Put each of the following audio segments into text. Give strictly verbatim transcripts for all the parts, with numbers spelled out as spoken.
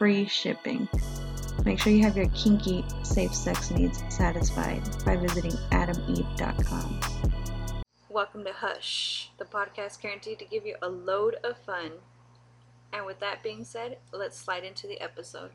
Free shipping. Make sure you have your kinky, safe sex needs satisfied by visiting adam eve dot com. Welcome to Hush, the podcast guaranteed to give you a load of fun. And with that being said, let's slide into the episode.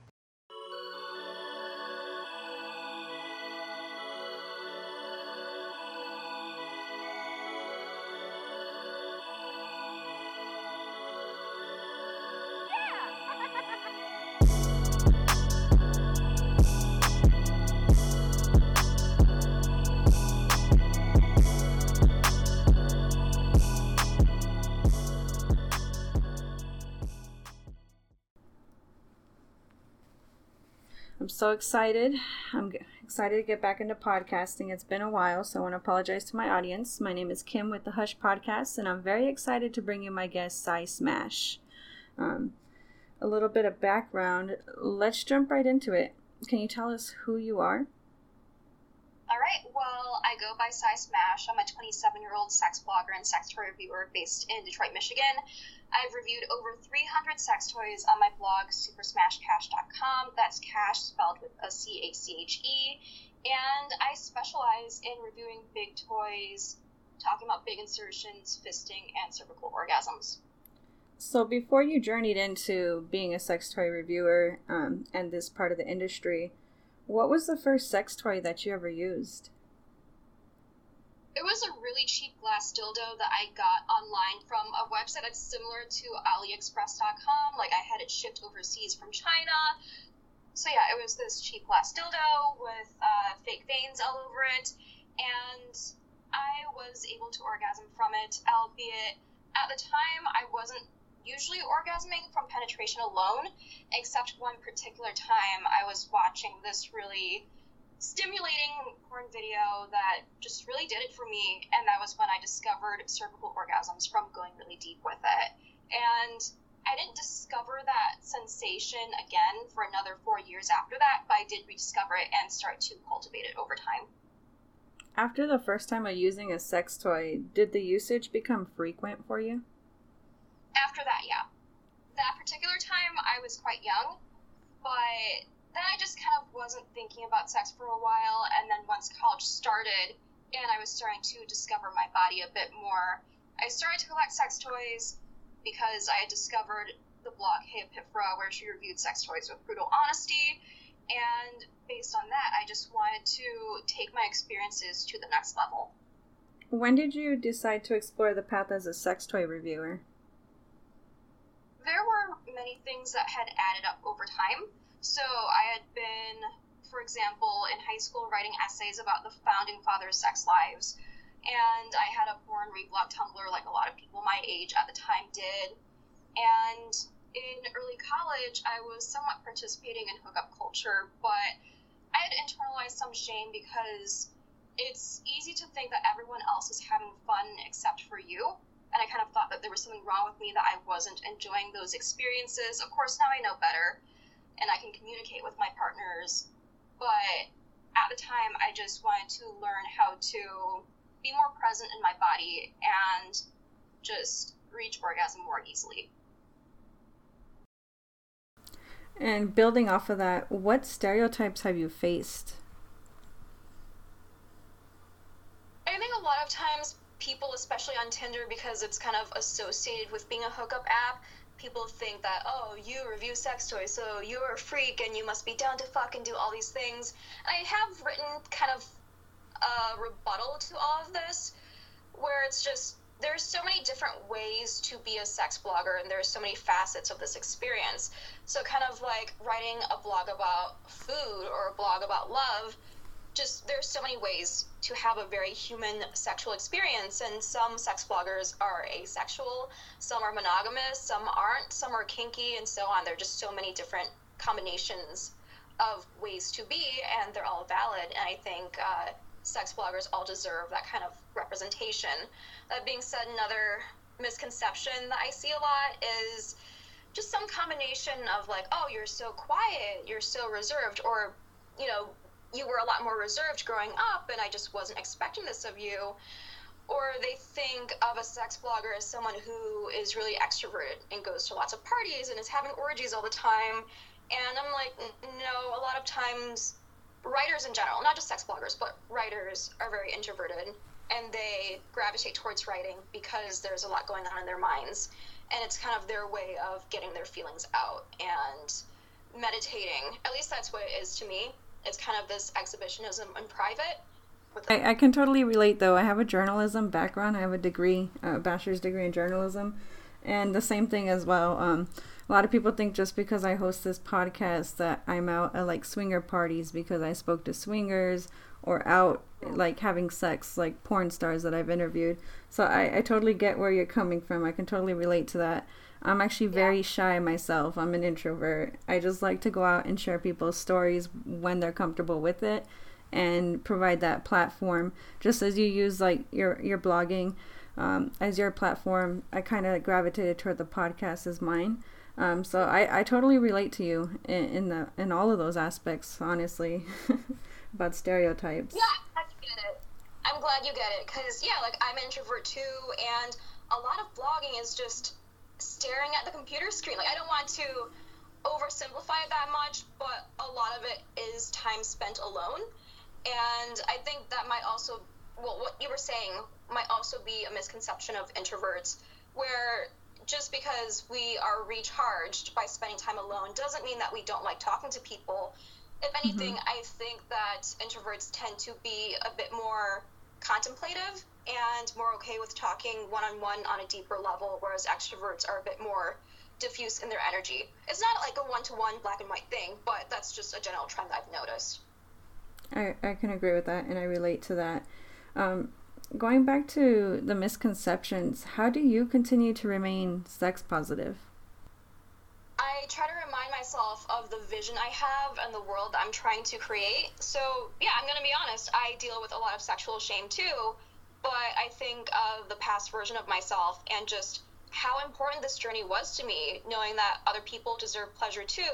So excited. I'm excited to get back into podcasting. It's been a while, so I want to apologize to my audience. My name is Kim with the Hush Podcast, and I'm very excited to bring you my guest, Cy Smash. Um, a little bit of background. Let's jump right into it. Can you tell us who you are? All right. Well, I go by Cy Smash. I'm a twenty-seven-year-old sex blogger and sex toy reviewer based in Detroit, Michigan. I've reviewed over three hundred sex toys on my blog, Super Smash Cash dot com. That's cash spelled with a C A C H E. And I specialize in reviewing big toys, talking about big insertions, fisting, and cervical orgasms. So before you journeyed into being a sex toy reviewer um, and this part of the industry, what was the first sex toy that you ever used? It was a really cheap glass dildo that I got online from a website that's similar to Ali Express dot com. Like, I had it shipped overseas from China. So, yeah, it was this cheap glass dildo with uh, fake veins all over it. And I was able to orgasm from it, albeit at the time I wasn't usually orgasming from penetration alone, except one particular time I was watching this really stimulating porn video that just really did it for me, and that was when I discovered cervical orgasms from going really deep with it. And I didn't discover that sensation again for another four years after that, but I did rediscover it and start to cultivate it over time. After the first time of using a sex toy, did the usage become frequent for you? After that, yeah. That particular time, I was quite young, but then I just kind of wasn't thinking about sex for a while, and then once college started and I was starting to discover my body a bit more, I started to collect sex toys because I had discovered the blog Hey Epiphora, where she reviewed sex toys with brutal honesty, and based on that, I just wanted to take my experiences to the next level. When did you decide to explore the path as a sex toy reviewer? There were many things that had added up over time. So I had been, for example, in high school writing essays about the founding fathers' sex lives. And I had a porn reblog Tumblr like a lot of people my age at the time did. And in early college, I was somewhat participating in hookup culture, but I had internalized some shame because it's easy to think that everyone else is having fun except for you. And I kind of thought that there was something wrong with me that I wasn't enjoying those experiences. Of course, now I know better, and I can communicate with my partners, but at the time, I just wanted to learn how to be more present in my body and just reach orgasm more easily. And building off of that, what stereotypes have you faced? I think a lot of times people, especially on Tinder, because it's kind of associated with being a hookup app, people think that, oh, you review sex toys, so you're a freak and you must be down to fuck and do all these things. And I have written kind of a rebuttal to all of this, where it's just, there's so many different ways to be a sex blogger, and there's so many facets of this experience. So kind of like writing a blog about food or a blog about love, just there's so many ways to have a very human sexual experience, and some sex bloggers are asexual, some are monogamous, some aren't, some are kinky, and so on. There are just so many different combinations of ways to be, and they're all valid. And I think uh, sex bloggers all deserve that kind of representation. That being said, another misconception that I see a lot is just some combination of like, oh, you're so quiet, you're so reserved, or, you know, you were a lot more reserved growing up, and I just wasn't expecting this of you. Or they think of a sex blogger as someone who is really extroverted and goes to lots of parties and is having orgies all the time. And I'm like, no, a lot of times writers in general, not just sex bloggers, but writers are very introverted, and they gravitate towards writing because there's a lot going on in their minds. And it's kind of their way of getting their feelings out and meditating. At least that's what it is to me. It's kind of this exhibitionism in private. I, I can totally relate, though. I have a journalism background. I have a degree, a bachelor's degree in journalism. And the same thing as well. Um, a lot of people think just because I host this podcast that I'm out at, like, swinger parties because I spoke to swingers, or out, like, having sex, like, porn stars that I've interviewed. So I, I totally get where you're coming from. I can totally relate to that. I'm actually very yeah. shy myself. I'm an introvert. I just like to go out and share people's stories when they're comfortable with it, and provide that platform. Just as you use, like, your your blogging um, as your platform, I kind of gravitated toward the podcast as mine. Um, so I, I totally relate to you in, in the in all of those aspects, honestly, about stereotypes. Yeah, I get it. I'm glad you get it, because, yeah, like, I'm an introvert too, and a lot of blogging is just staring at the computer screen. Like, I don't want to oversimplify it that much, but a lot of it is time spent alone. And I think that might also, well, what you were saying might also be a misconception of introverts, where just because we are recharged by spending time alone doesn't mean that we don't like talking to people. If anything, mm-hmm. I think that introverts tend to be a bit more contemplative and more okay with talking one-on-one on a deeper level, whereas extroverts are a bit more diffuse in their energy. It's not like a one-to-one black and white thing, but that's just a general trend that I've noticed. I, I can agree with that, and I relate to that. Um, going back to the misconceptions, how do you continue to remain sex positive? I try to remind myself of the vision I have and the world that I'm trying to create. So, yeah, I'm going to be honest. I deal with a lot of sexual shame, too, but I think of the past version of myself and just how important this journey was to me, knowing that other people deserve pleasure, too,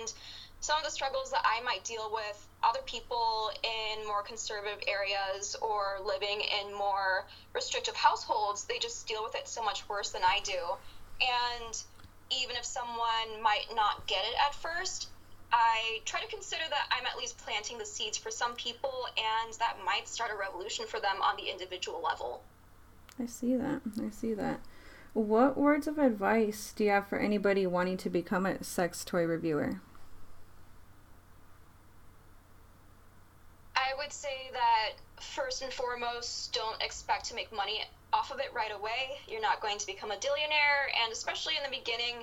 and some of the struggles that I might deal with, other people in more conservative areas or living in more restrictive households, they just deal with it so much worse than I do. And even if someone might not get it at first, I try to consider that I'm at least planting the seeds for some people, and that might start a revolution for them on the individual level. I see that. I see that. What words of advice do you have for anybody wanting to become a sex toy reviewer? I would say that first and foremost, don't expect to make money off of it right away. You're not going to become a billionaire, and especially in the beginning,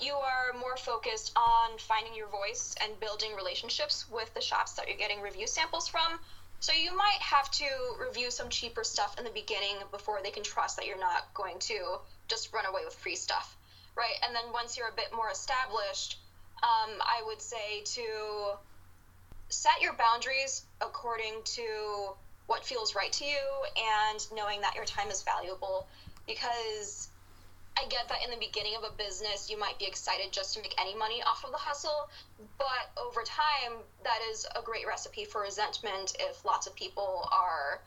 you are more focused on finding your voice and building relationships with the shops that you're getting review samples from. So you might have to review some cheaper stuff in the beginning before they can trust that you're not going to just run away with free stuff, right? And then once you're a bit more established, um, I would say to set your boundaries according to what feels right to you, and knowing that your time is valuable, because I get that in the beginning of a business, you might be excited just to make any money off of the hustle, but over time, that is a great recipe for resentment if lots of people are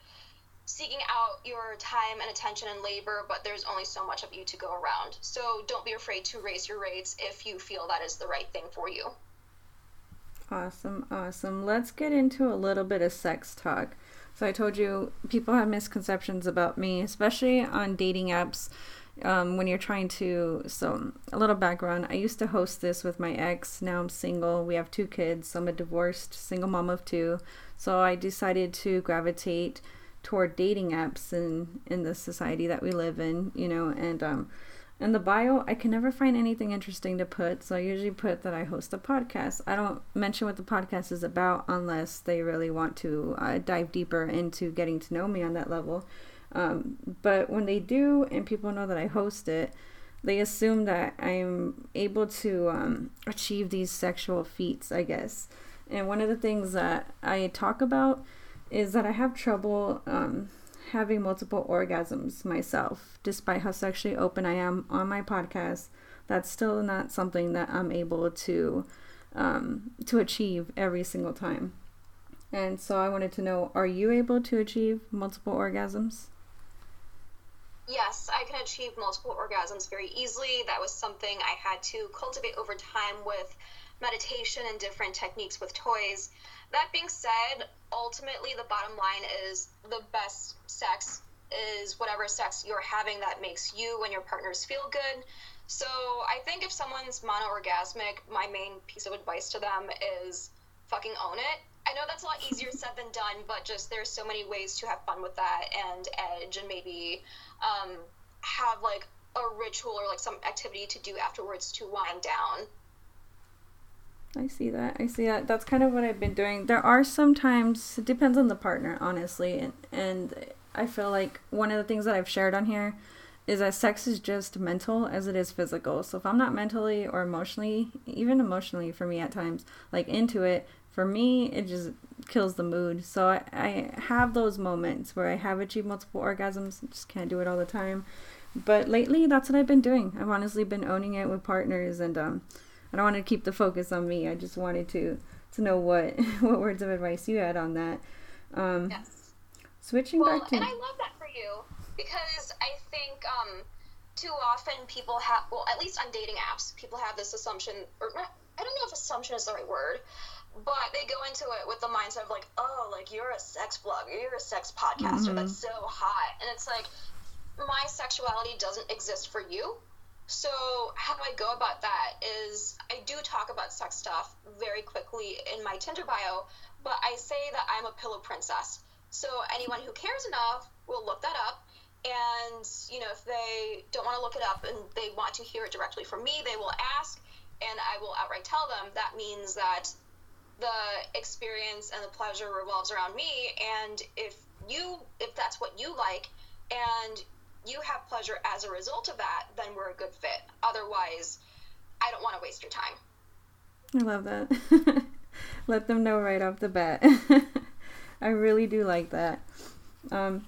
seeking out your time and attention and labor, but there's only so much of you to go around. So don't be afraid to raise your rates if you feel that is the right thing for you. Awesome, awesome. Let's get into a little bit of sex talk. So I told you people have misconceptions about me, especially on dating apps. Um, when you're trying to, so a little background, I used to host this with my ex. Now I'm single. We have two kids. So I'm a divorced single mom of two. So I decided to gravitate toward dating apps in, in the society that we live in, you know, and, um, in the bio, I can never find anything interesting to put, so I usually put that I host a podcast. I don't mention what the podcast is about unless they really want to uh, dive deeper into getting to know me on that level. Um, but when they do, and people know that I host it, they assume that I'm able to um, achieve these sexual feats, I guess. And one of the things that I talk about is that I have trouble um, having multiple orgasms myself, despite how sexually open I am on my podcast. That's still not something that I'm able to um, to achieve every single time. And so I wanted to know, are you able to achieve multiple orgasms? Yes, I can achieve multiple orgasms very easily. That was something I had to cultivate over time with meditation and different techniques with toys. That being said, ultimately the bottom line is the best sex is whatever sex you're having that makes you and your partners feel good. So I think if someone's mono-orgasmic, my main piece of advice to them is fucking own it. I know that's a lot easier said than done, but just there's so many ways to have fun with that and edge and maybe um, have like a ritual or like some activity to do afterwards to wind down. I see that. I see that. That's kind of what I've been doing. There are sometimes, it depends on the partner, honestly. And, and I feel like one of the things that I've shared on here is that sex is just mental as it is physical. So if I'm not mentally or emotionally, even emotionally for me at times, like into it, for me, it just kills the mood. So I, I have those moments where I have achieved multiple orgasms. Just can't do it all the time. But lately, that's what I've been doing. I've honestly been owning it with partners, and um, I don't want to keep the focus on me. I just wanted to to know what, what words of advice you had on that. Um, yes. Switching well, back to... and I love that for you, because I think... Um, too often people have, well, at least on dating apps, people have this assumption, or I don't know if assumption is the right word, but they go into it with the mindset of like, oh, like you're a sex blogger, you're a sex podcaster, mm-hmm. that's so hot. And it's like, my sexuality doesn't exist for you. So how do I go about that is I do talk about sex stuff very quickly in my Tinder bio, but I say that I'm a pillow princess. So anyone who cares enough will look that up. And, you know, if they don't want to look it up and they want to hear it directly from me, they will ask, and I will outright tell them that means that the experience and the pleasure revolves around me. And if you, if that's what you like and you have pleasure as a result of that, then we're a good fit. Otherwise, I don't want to waste your time. I love that. Let them know right off the bat. I really do like that. Um,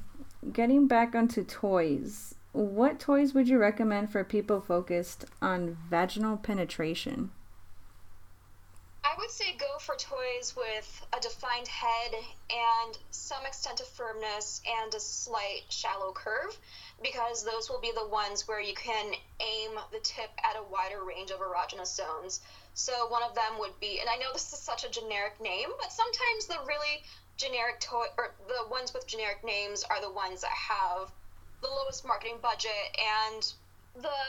Getting back onto toys, what toys would you recommend for people focused on vaginal penetration? I would say go for toys with a defined head and some extent of firmness and a slight shallow curve, because those will be the ones where you can aim the tip at a wider range of erogenous zones. So one of them would be, and I know this is such a generic name, but sometimes the really generic toy, or the ones with generic names are the ones that have the lowest marketing budget. And the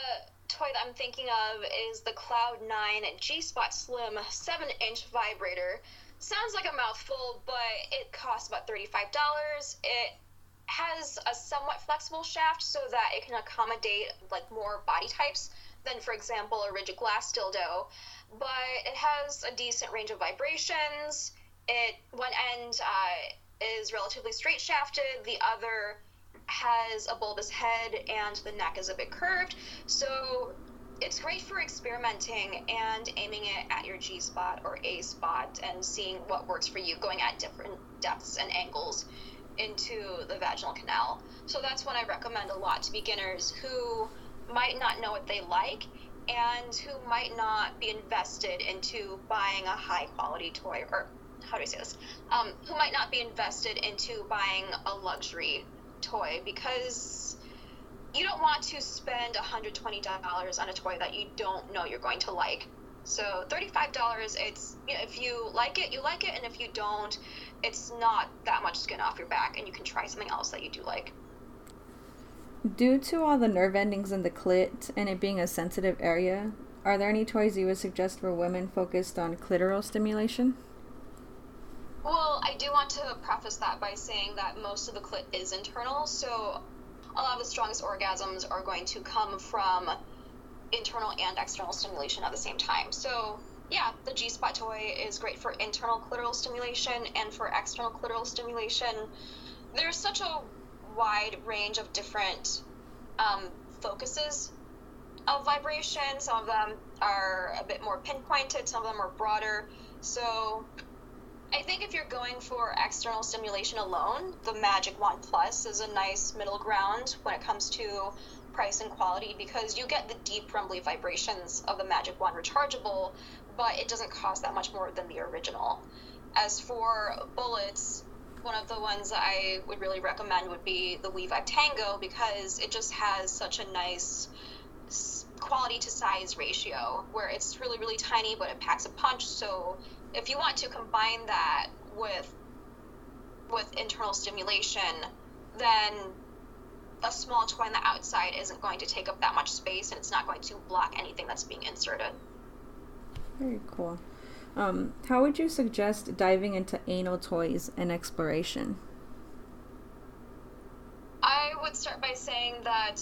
toy that I'm thinking of is the Cloud nine G-Spot Slim seven-inch Vibrator. Sounds like a mouthful, but it costs about thirty-five dollars. It has a somewhat flexible shaft so that it can accommodate like more body types than, for example, a rigid glass dildo. But it has a decent range of vibrations. It one end uh, is relatively straight shafted, the other has a bulbous head, and the neck is a bit curved. So it's great for experimenting and aiming it at your G spot or A spot and seeing what works for you, going at different depths and angles into the vaginal canal. So that's one I recommend a lot to beginners who might not know what they like and who might not be invested into buying a high quality toy, or how do I say this, um, who might not be invested into buying a luxury toy, because you don't want to spend one hundred twenty dollars on a toy that you don't know you're going to like. So thirty-five dollars, it's, you know, if you like it, you like it, and if you don't, it's not that much skin off your back, and you can try something else that you do like. Due to all the nerve endings in the clit and it being a sensitive area, are there any toys you would suggest for women focused on clitoral stimulation? Well, I do want to preface that by saying that most of the clit is internal, so a lot of the strongest orgasms are going to come from internal and external stimulation at the same time. So, yeah, the G-spot toy is great for internal clitoral stimulation and for external clitoral stimulation. There's such a wide range of different um, focuses of vibration. Some of them are a bit more pinpointed, some of them are broader. So I think if you're going for external stimulation alone, the Magic Wand Plus is a nice middle ground when it comes to price and quality, because you get the deep rumbly vibrations of the Magic Wand Rechargeable, but it doesn't cost that much more than the original. As for bullets, one of the ones that I would really recommend would be the We-Vibe Tango, because it just has such a nice quality to size ratio where it's really, really tiny, but it packs a punch. So if you want to combine that with with internal stimulation, then a small toy on the outside isn't going to take up that much space, and it's not going to block anything that's being inserted. Very cool. Um, how would you suggest diving into anal toys and exploration? I would start by saying that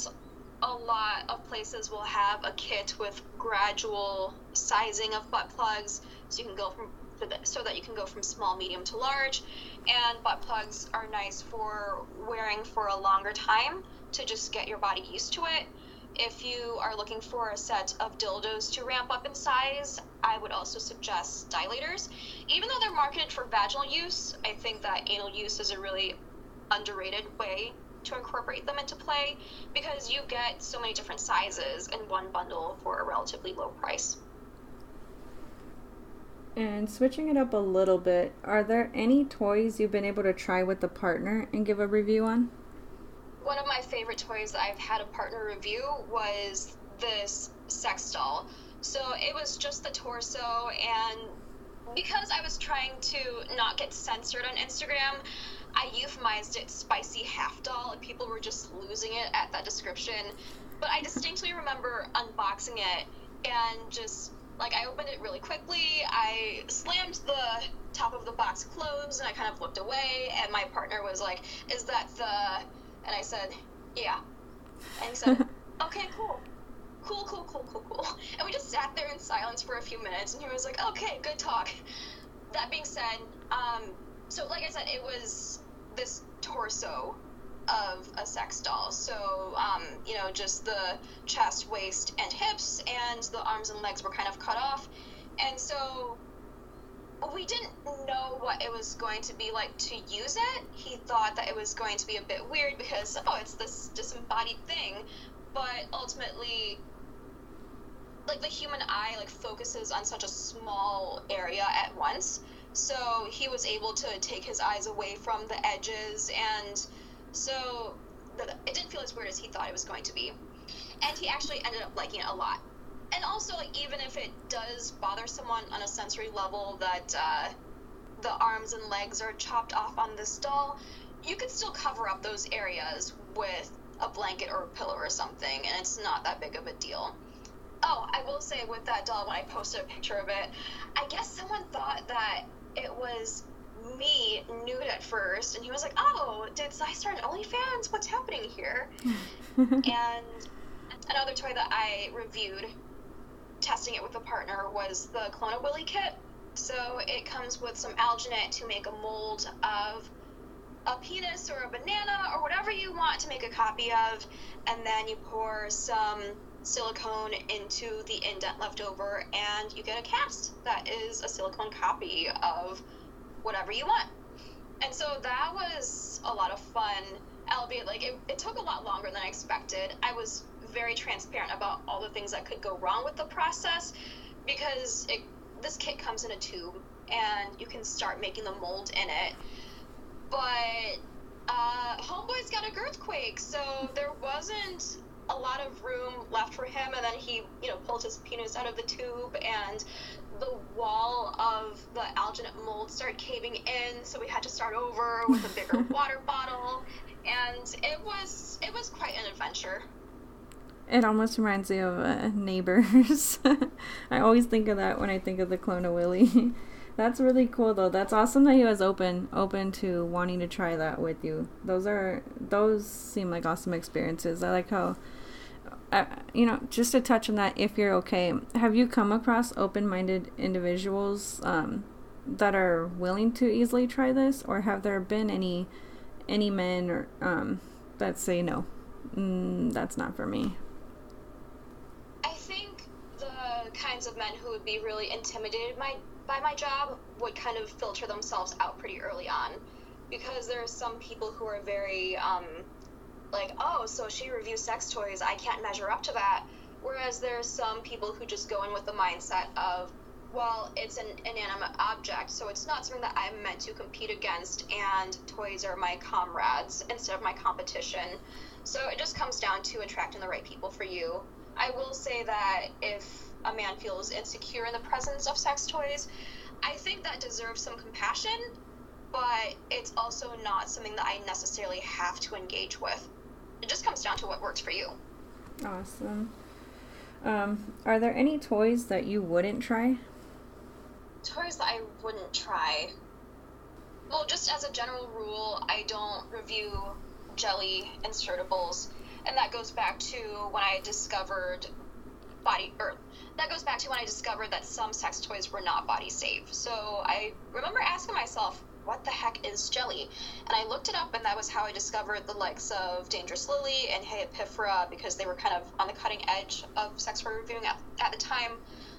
a lot of places will have a kit with gradual sizing of butt plugs, so you can go from so that you can go from small, medium to large. And butt plugs are nice for wearing for a longer time to just get your body used to it. If you are looking for a set of dildos to ramp up in size, I would also suggest dilators. Even though they're marketed for vaginal use, I think that anal use is a really underrated way to incorporate them into play, because you get so many different sizes in one bundle for a relatively low price. And switching it up a little bit, are there any toys you've been able to try with a partner and give a review on? One of my favorite toys that I've had a partner review was this sex doll. So it was just the torso, and because I was trying to not get censored on Instagram, I euphemized it spicy half doll, and people were just losing it at that description. But I distinctly remember unboxing it, and just, like, I opened it really quickly, I slammed the top of the box closed, and I kind of looked away, and my partner was like, "Is that the," and I said, "Yeah." And he said, "Okay, cool. Cool, cool, cool, cool, cool." And we just sat there in silence for a few minutes, and he was like, "Okay, good talk." That being said, um, so like I said, it was this torso of a sex doll. So, um, you know, just the chest, waist, and hips, and the arms and legs were kind of cut off. And so we didn't know what it was going to be like to use it. He thought that it was going to be a bit weird because, oh, it's this disembodied thing. But ultimately, like, the human eye, like, focuses on such a small area at once. So he was able to take his eyes away from the edges, and so it didn't feel as weird as he thought it was going to be. And he actually ended up liking it a lot. And also, like, even if it does bother someone on a sensory level that uh, the arms and legs are chopped off on this doll, you can still cover up those areas with a blanket or a pillow or something, and it's not that big of a deal. Oh, I will say with that doll, when I posted a picture of it, I guess someone thought that it was me nude at first, and he was like, "Oh, did Cy start an OnlyFans? What's happening here?" And another toy that I reviewed, testing it with a partner, was the Clone-A-Willy kit. So it comes with some alginate to make a mold of a penis or a banana or whatever you want to make a copy of, and then you pour some silicone into the indent left over, and you get a cast that is a silicone copy of whatever you want. And so that was a lot of fun, albeit, like, it, it took a lot longer than I expected. I was very transparent about all the things that could go wrong with the process, because it, this kit comes in a tube, and you can start making the mold in it. But uh, homeboy's got a girthquake, so there wasn't a lot of room left for him, and then he, you know, pulled his penis out of the tube, and the wall of the alginate mold started caving in, so we had to start over with a bigger water bottle, and it was it was quite an adventure. It almost reminds me of uh, Neighbors. I always think of that when I think of the Clone-A-Willy. That's really cool, though. That's awesome that he was open open to wanting to try that with you. Those are those seem like awesome experiences. I like how, uh, you know, just to touch on that, if you're okay, have you come across open-minded individuals um, that are willing to easily try this, or have there been any any men or um, that say no, mm, that's not for me? kinds of men who would be really intimidated my, by my job would kind of filter themselves out pretty early on, because there are some people who are very um, like, oh, so she reviews sex toys, I can't measure up to that. Whereas there are some people who just go in with the mindset of, well, it's an inanimate object, so it's not something that I'm meant to compete against, and toys are my comrades instead of my competition. So it just comes down to attracting the right people for you. I will say that if a man feels insecure in the presence of sex toys, I think that deserves some compassion, but it's also not something that I necessarily have to engage with. It just comes down to what works for you. Awesome. Um, are there any toys that you wouldn't try? Toys that I wouldn't try? Well, just as a general rule, I don't review jelly insertables, and that goes back to when I discovered body, or that goes back to when I discovered that some sex toys were not body safe. So I remember asking myself, what the heck is jelly? And I looked it up, and that was how I discovered the likes of Dangerous Lily and Hey Epiphora, because they were kind of on the cutting edge of sex toy reviewing at, at the time.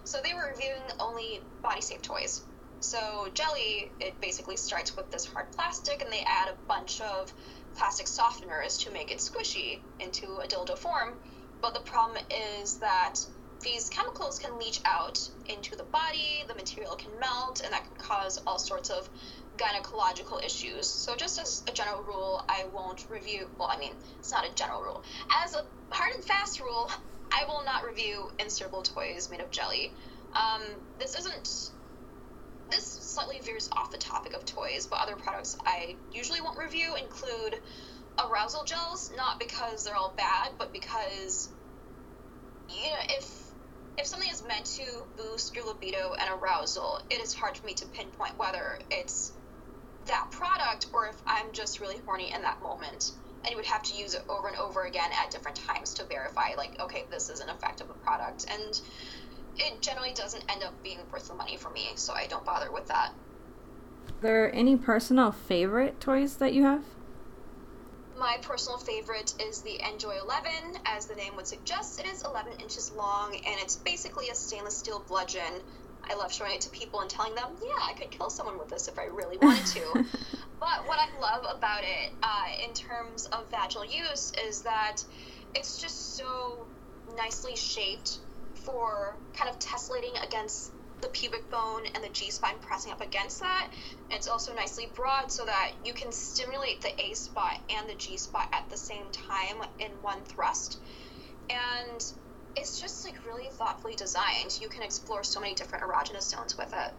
So they were reviewing only body-safe toys. So jelly, it basically starts with this hard plastic, and they add a bunch of plastic softeners to make it squishy into a dildo form. But the problem is that these chemicals can leach out into the body, the material can melt, and that can cause all sorts of gynecological issues. So just as a general rule, I won't review, well, I mean, it's not a general rule. As a hard and fast rule, I will not review insertable toys made of jelly. Um, this isn't, this slightly veers off the topic of toys, but other products I usually won't review include arousal gels, not because they're all bad, but because, you know, if If something is meant to boost your libido and arousal, it is hard for me to pinpoint whether it's that product or if I'm just really horny in that moment. And you would have to use it over and over again at different times to verify, like, okay, this is an effective product. And it generally doesn't end up being worth the money for me, so I don't bother with that. Are there any personal favorite toys that you have? My personal favorite is the Enjoy eleven. As the name would suggest, it is eleven inches long, and it's basically a stainless steel bludgeon. I love showing it to people and telling them, yeah, I could kill someone with this if I really wanted to. But what I love about it, uh, in terms of vaginal use, is that it's just so nicely shaped for kind of tessellating against the pubic bone and the G-spine pressing up against that. It's also nicely broad so that you can stimulate the A-spot and the G-spot at the same time in one thrust. And it's just like really thoughtfully designed. You can explore so many different erogenous zones with it.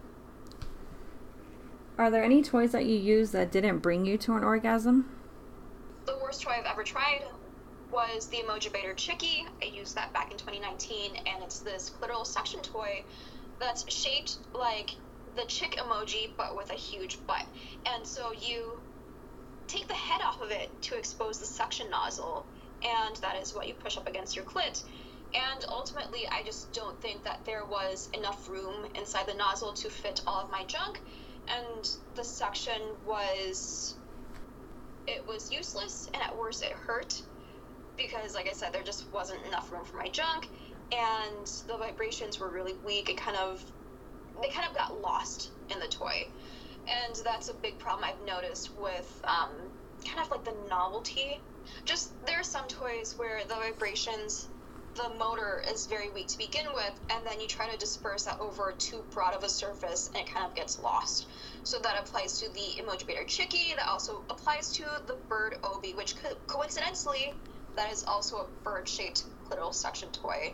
Are there any toys that you use that didn't bring you to an orgasm? The worst toy I've ever tried was the Emojibator Chickie. I used that back in twenty nineteen, and it's this clitoral suction toy that's shaped like the chick emoji, but with a huge butt. And so you take the head off of it to expose the suction nozzle, and that is what you push up against your clit. And ultimately, I just don't think that there was enough room inside the nozzle to fit all of my junk, and the suction was, it was useless, and at worst, it hurt, because like I said, there just wasn't enough room for my junk. And the vibrations were really weak. It kind of, they kind of got lost in the toy. And that's a big problem I've noticed with um, kind of like the novelty. Just, there are some toys where the vibrations, the motor is very weak to begin with, and then you try to disperse that over too broad of a surface, and it kind of gets lost. So that applies to the Emojibator Chickie. That also applies to the Bird Obi, which co- coincidentally, that is also a bird-shaped clitoral suction toy.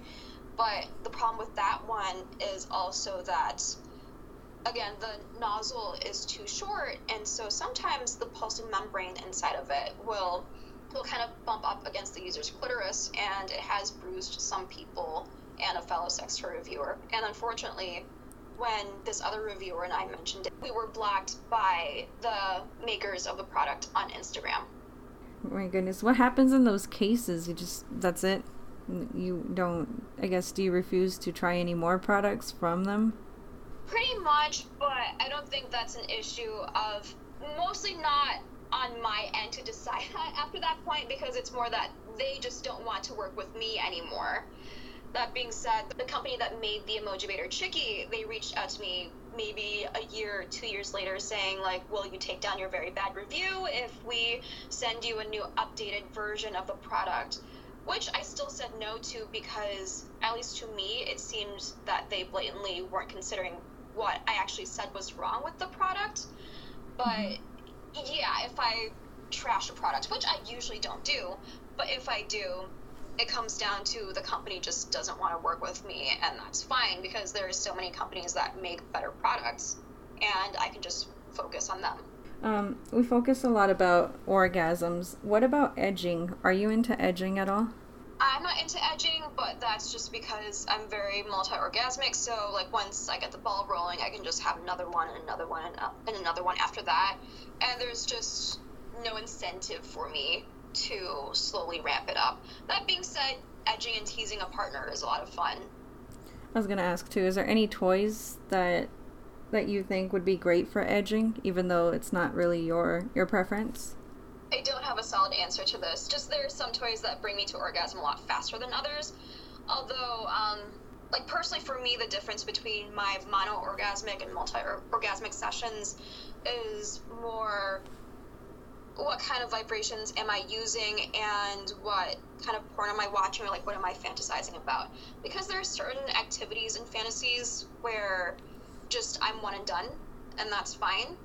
But the problem with that one is also that, again, the nozzle is too short, and so sometimes the pulsing membrane inside of it will will kind of bump up against the user's clitoris, and it has bruised some people and a fellow sex toy reviewer. And unfortunately, when this other reviewer and I mentioned it, we were blocked by the makers of the product on Instagram. Oh my goodness, what happens in those cases? You just, that's it? You don't, I guess, do you refuse to try any more products from them? Pretty much, but I don't think that's an issue of, mostly not on my end to decide that after that point, because it's more that they just don't want to work with me anymore. That being said, the company that made the Emojibator Chickie, they reached out to me maybe a year, two years later saying, like, will you take down your very bad review if we send you a new updated version of the product? Which I still said no to because, at least to me, it seemed that they blatantly weren't considering what I actually said was wrong with the product. But yeah, if I trash a product, which I usually don't do, but if I do, it comes down to the company just doesn't want to work with me, and that's fine because there are so many companies that make better products, and I can just focus on them. Um, we focus a lot about orgasms. What about edging? Are you into edging at all? I'm not into edging, but that's just because I'm very multi-orgasmic, so like once I get the ball rolling, I can just have another one and another one and another one after that, and there's just no incentive for me to slowly ramp it up. That being said, edging and teasing a partner is a lot of fun. I was going to ask too, is there any toys that that you think would be great for edging, even though it's not really your, your preference? I don't have a solid answer to this. Just there are some toys that bring me to orgasm a lot faster than others. Although, um, like personally for me, the difference between my mono-orgasmic and multi-orgasmic sessions is more what kind of vibrations am I using and what kind of porn am I watching, or like what am I fantasizing about? Because there are certain activities and fantasies where just I'm one and done, and that's fine.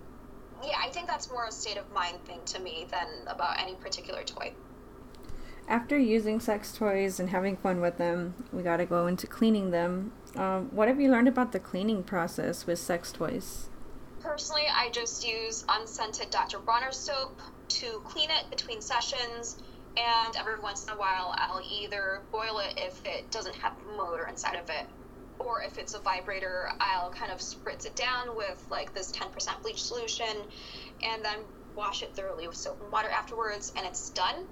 Yeah, I think that's more a state of mind thing to me than about any particular toy. After using sex toys and having fun with them, we gotta go into cleaning them. Um, what have you learned about the cleaning process with sex toys? Personally, I just use unscented Doctor Bronner's soap to clean it between sessions, and every once in a while I'll either boil it if it doesn't have motor inside of it, or if it's a vibrator, I'll kind of spritz it down with like this ten percent bleach solution and then wash it thoroughly with soap and water afterwards, and it's done.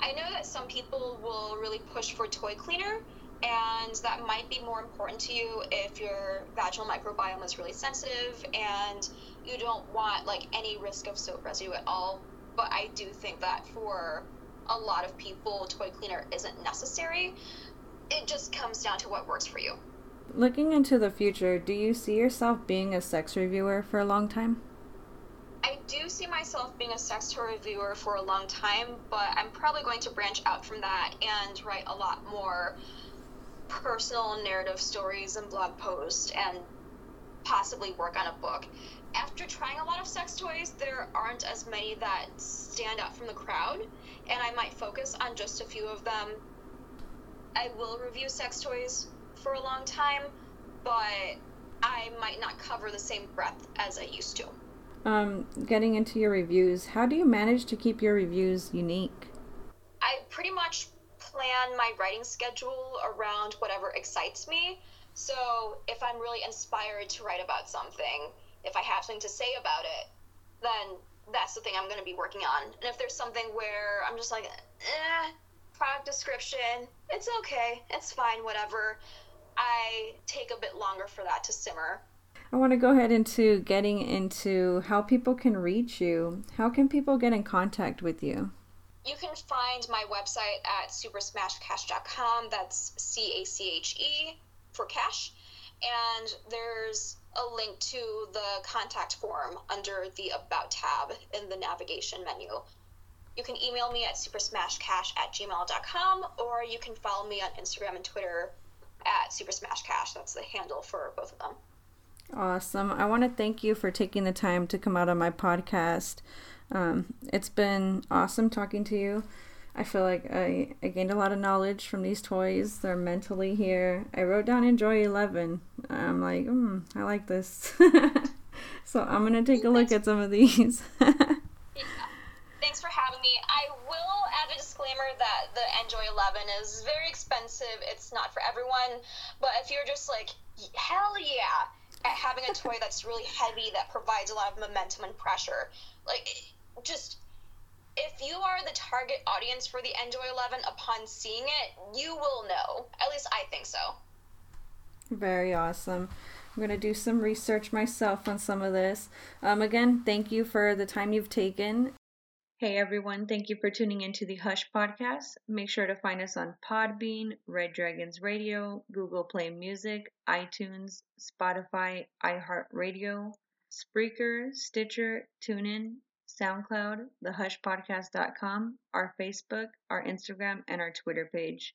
I know that some people will really push for toy cleaner, and that might be more important to you if your vaginal microbiome is really sensitive and you don't want like any risk of soap residue at all. But I do think that for a lot of people, toy cleaner isn't necessary. It just comes down to what works for you. Looking into the future, do you see yourself being a sex reviewer for a long time? I do see myself being a sex toy reviewer for a long time, but I'm probably going to branch out from that and write a lot more personal narrative stories and blog posts, and possibly work on a book. After trying a lot of sex toys, there aren't as many that stand out from the crowd, and I might focus on just a few of them. I will review sex toys for a long time, but I might not cover the same breadth as I used to. Um, getting into your reviews, how do you manage to keep your reviews unique? I pretty much plan my writing schedule around whatever excites me. So if I'm really inspired to write about something, if I have something to say about it, then that's the thing I'm going to be working on. And if there's something where I'm just like, eh, product description, it's okay, it's fine, whatever, I take a bit longer for that to simmer. I want to go ahead into getting into how people can reach you. How can people get in contact with you? You can find my website at Super Smash Cash dot com. That's C A C H E for cash. And there's a link to the contact form under the About tab in the navigation menu. You can email me at Super Smash Cash at gmail dot com, or you can follow me on Instagram and Twitter at Super Smash Cash. That's the handle for both of them. Awesome. I want to thank you for taking the time to come out on my podcast. Um, it's been awesome talking to you. I feel like I, I gained a lot of knowledge from these toys. They're mentally here. I wrote down Enjoy eleven. I'm like, mm, I like this. So I'm going to take a look at some of these. Yeah. Thanks for having me. I will add a disclaimer that the Enjoy eleven is very expensive. It's not for everyone. But if you're just like, hell yeah, at having a toy that's really heavy that provides a lot of momentum and pressure, like, just if you are the target audience for the Enjoy eleven, upon seeing it, you will know. At least I think so. Very awesome. I'm going to do some research myself on some of this. Um, again, thank you for the time you've taken. Hey everyone, thank you for tuning into the Hush Podcast. Make sure to find us on Podbean, Red Dragons Radio, Google Play Music, iTunes, Spotify, iHeartRadio, Spreaker, Stitcher, TuneIn, SoundCloud, the hush podcast dot com, our Facebook, our Instagram, and our Twitter page.